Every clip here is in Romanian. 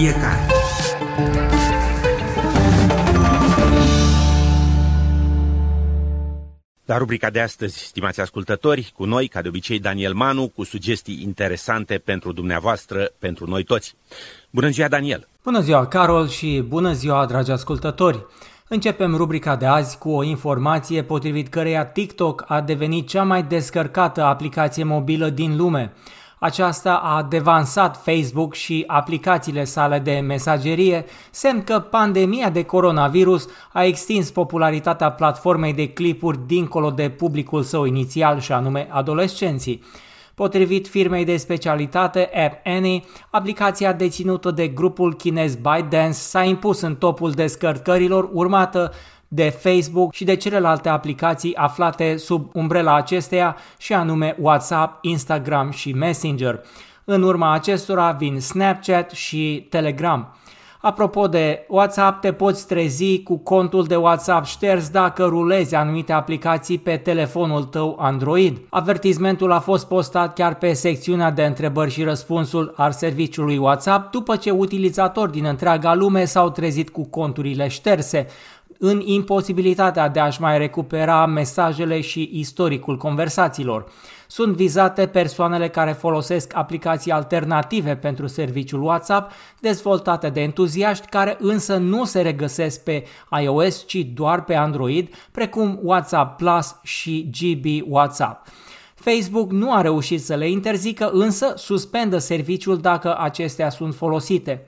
fiecare. La rubrica de astăzi, stimați ascultători, cu noi, ca de obicei, Daniel Manu, cu sugestii interesante pentru dumneavoastră, pentru noi toți. Bună ziua, Daniel! Bună ziua, Carol, și bună ziua, dragi ascultători! Începem rubrica de azi cu o informație potrivit căreia TikTok a devenit cea mai descărcată aplicație mobilă din lume. Aceasta a devansat Facebook și aplicațiile sale de mesagerie, semn că pandemia de coronavirus a extins popularitatea platformei de clipuri dincolo de publicul său inițial, și anume adolescenții. Potrivit firmei de specialitate App Annie, aplicația deținută de grupul chinez ByteDance s-a impus în topul descărcărilor, urmată de Facebook și de celelalte aplicații aflate sub umbrela acesteia, și anume WhatsApp, Instagram și Messenger. În urma acestora vin Snapchat și Telegram. Apropo de WhatsApp, te poți trezi cu contul de WhatsApp șters dacă rulezi anumite aplicații pe telefonul tău Android. Avertismentul a fost postat chiar pe secțiunea de întrebări și răspunsuri al serviciului WhatsApp, după ce utilizatori din întreaga lume s-au trezit cu conturile șterse, în imposibilitatea de a-și mai recupera mesajele și istoricul conversațiilor. Sunt vizate persoanele care folosesc aplicații alternative pentru serviciul WhatsApp, dezvoltate de entuziaști, care însă nu se regăsesc pe iOS, ci doar pe Android, precum WhatsApp Plus și GB WhatsApp. Facebook nu a reușit să le interzică, însă suspendă serviciul dacă acestea sunt folosite.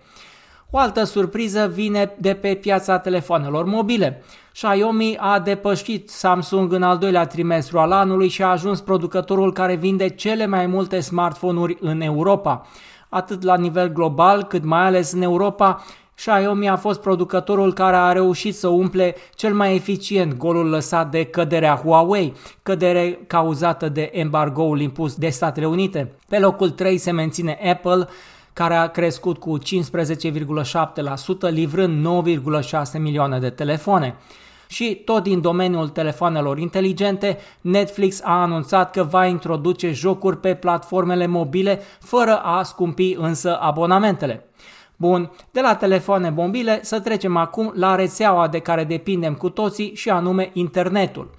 O altă surpriză vine de pe piața telefoanelor mobile. Xiaomi a depășit Samsung în al doilea trimestru al anului și a ajuns producătorul care vinde cele mai multe smartphone-uri în Europa. Atât la nivel global, cât mai ales în Europa, Xiaomi a fost producătorul care a reușit să umple cel mai eficient golul lăsat de căderea Huawei, cădere cauzată de embargoul impus de Statele Unite. Pe locul 3 se menține Apple, care a crescut cu 15,7%, livrând 9,6 milioane de telefoane. Și tot din domeniul telefoanelor inteligente, Netflix a anunțat că va introduce jocuri pe platformele mobile, fără a scumpi însă abonamentele. Bun, de la telefoane mobile să trecem acum la rețeaua de care depindem cu toții, și anume internetul.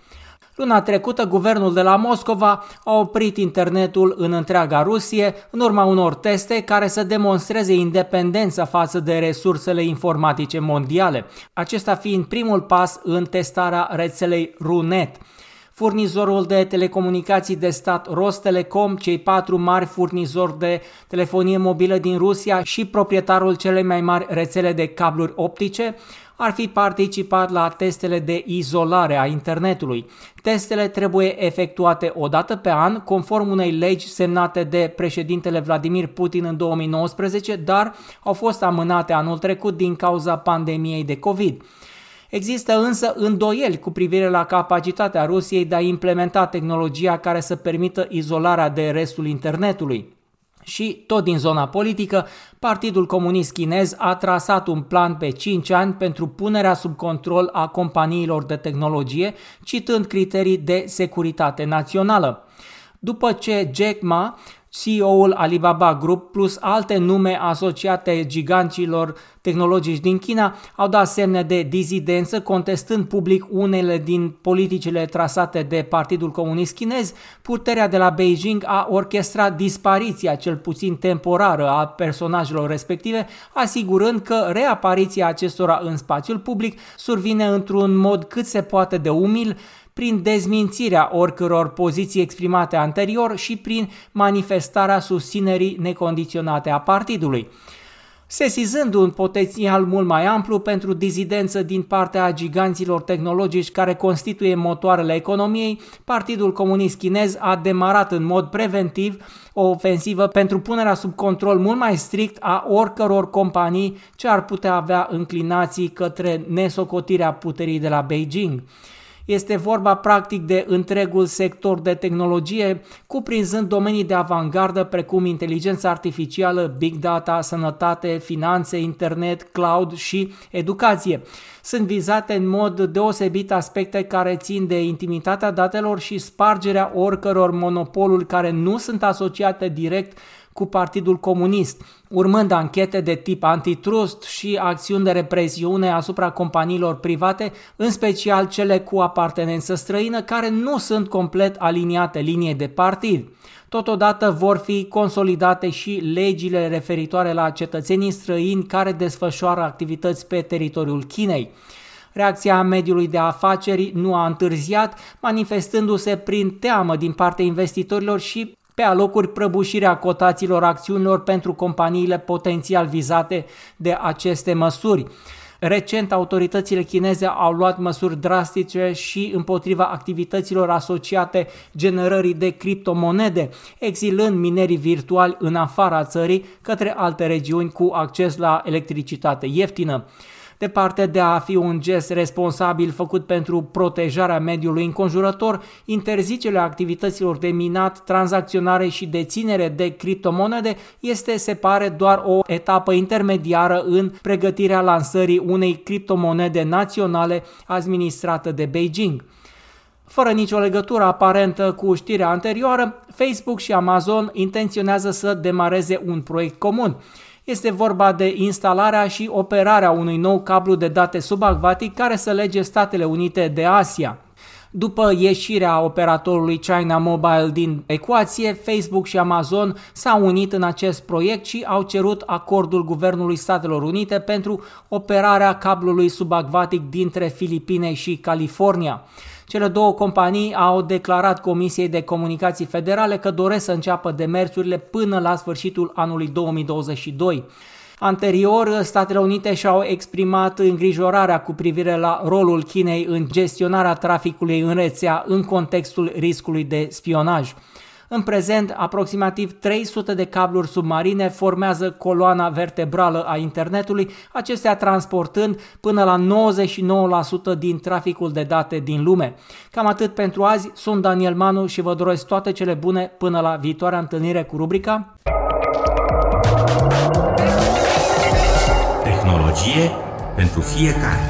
Luna trecută, guvernul de la Moscova a oprit internetul în întreaga Rusie în urma unor teste care să demonstreze independența față de resursele informatice mondiale, acesta fiind primul pas în testarea rețelei RUNET. Furnizorul de telecomunicații de stat Rostelecom, cei 4 mari furnizori de telefonie mobilă din Rusia și proprietarul celei mai mari rețele de cabluri optice, ar fi participat la testele de izolare a internetului. Testele trebuie efectuate o dată pe an, conform unei legi semnate de președintele Vladimir Putin în 2019, dar au fost amânate anul trecut din cauza pandemiei de COVID. Există însă îndoieli cu privire la capacitatea Rusiei de a implementa tehnologia care să permită izolarea de restul internetului. Și, tot din zona politică, Partidul Comunist Chinez a trasat un plan pe 5 ani pentru punerea sub control a companiilor de tehnologie, citând criterii de securitate națională. După ce Jack Ma, CEO-ul Alibaba Group, plus alte nume asociate giganților tehnologici din China, au dat semne de dizidență, contestând public unele din politicile trasate de Partidul Comunist Chinez, puterea de la Beijing a orchestrat dispariția, cel puțin temporară, a personajelor respective, asigurând că reapariția acestora în spațiul public survine într-un mod cât se poate de umil, prin dezmințirea oricăror poziții exprimate anterior și prin manifestarea susținerii necondiționate a partidului. Sesizând un potențial mult mai amplu pentru dizidență din partea giganților tehnologici care constituie motoarele economiei, Partidul Comunist Chinez a demarat în mod preventiv o ofensivă pentru punerea sub control mult mai strict a oricăror companii ce ar putea avea înclinații către nesocotirea puterii de la Beijing. Este vorba practic de întregul sector de tehnologie, cuprinzând domenii de avangardă precum inteligența artificială, big data, sănătate, finanțe, internet, cloud și educație. Sunt vizate în mod deosebit aspecte care țin de intimitatea datelor și spargerea oricăror monopoluri care nu sunt asociate direct cu Partidul Comunist, urmând anchete de tip antitrust și acțiuni de represiune asupra companiilor private, în special cele cu apartenență străină, care nu sunt complet aliniate liniei de partid. Totodată vor fi consolidate și legile referitoare la cetățenii străini care desfășoară activități pe teritoriul Chinei. Reacția mediului de afaceri nu a întârziat, manifestându-se prin teamă din partea investitorilor și pe alocuri prăbușirea cotațiilor acțiunilor pentru companiile potențial vizate de aceste măsuri. Recent, autoritățile chineze au luat măsuri drastice și împotriva activităților asociate generării de criptomonede, exilând minerii virtuali în afara țării către alte regiuni cu acces la electricitate ieftină. Departe de a fi un gest responsabil făcut pentru protejarea mediului înconjurător, interzicerea activităților de minat, tranzacționare și deținere de criptomonede este, se pare, doar o etapă intermediară în pregătirea lansării unei criptomonede naționale administrată de Beijing. Fără nicio legătură aparentă cu știrea anterioară, Facebook și Amazon intenționează să demareze un proiect comun. Este vorba de instalarea și operarea unui nou cablu de date subacvatic care să lege Statele Unite de Asia. După ieșirea operatorului China Mobile din ecuație, Facebook și Amazon s-au unit în acest proiect și au cerut acordul Guvernului Statelor Unite pentru operarea cablului subacvatic dintre Filipine și California. Cele două companii au declarat Comisiei de Comunicații Federale că doresc să înceapă demersurile până la sfârșitul anului 2022. Anterior, Statele Unite și-au exprimat îngrijorarea cu privire la rolul Chinei în gestionarea traficului în rețea în contextul riscului de spionaj. În prezent, aproximativ 300 de cabluri submarine formează coloana vertebrală a internetului, acestea transportând până la 99% din traficul de date din lume. Cam atât pentru azi, sunt Daniel Manu și vă doresc toate cele bune până la viitoarea întâlnire cu rubrica Tehnologie pentru fiecare.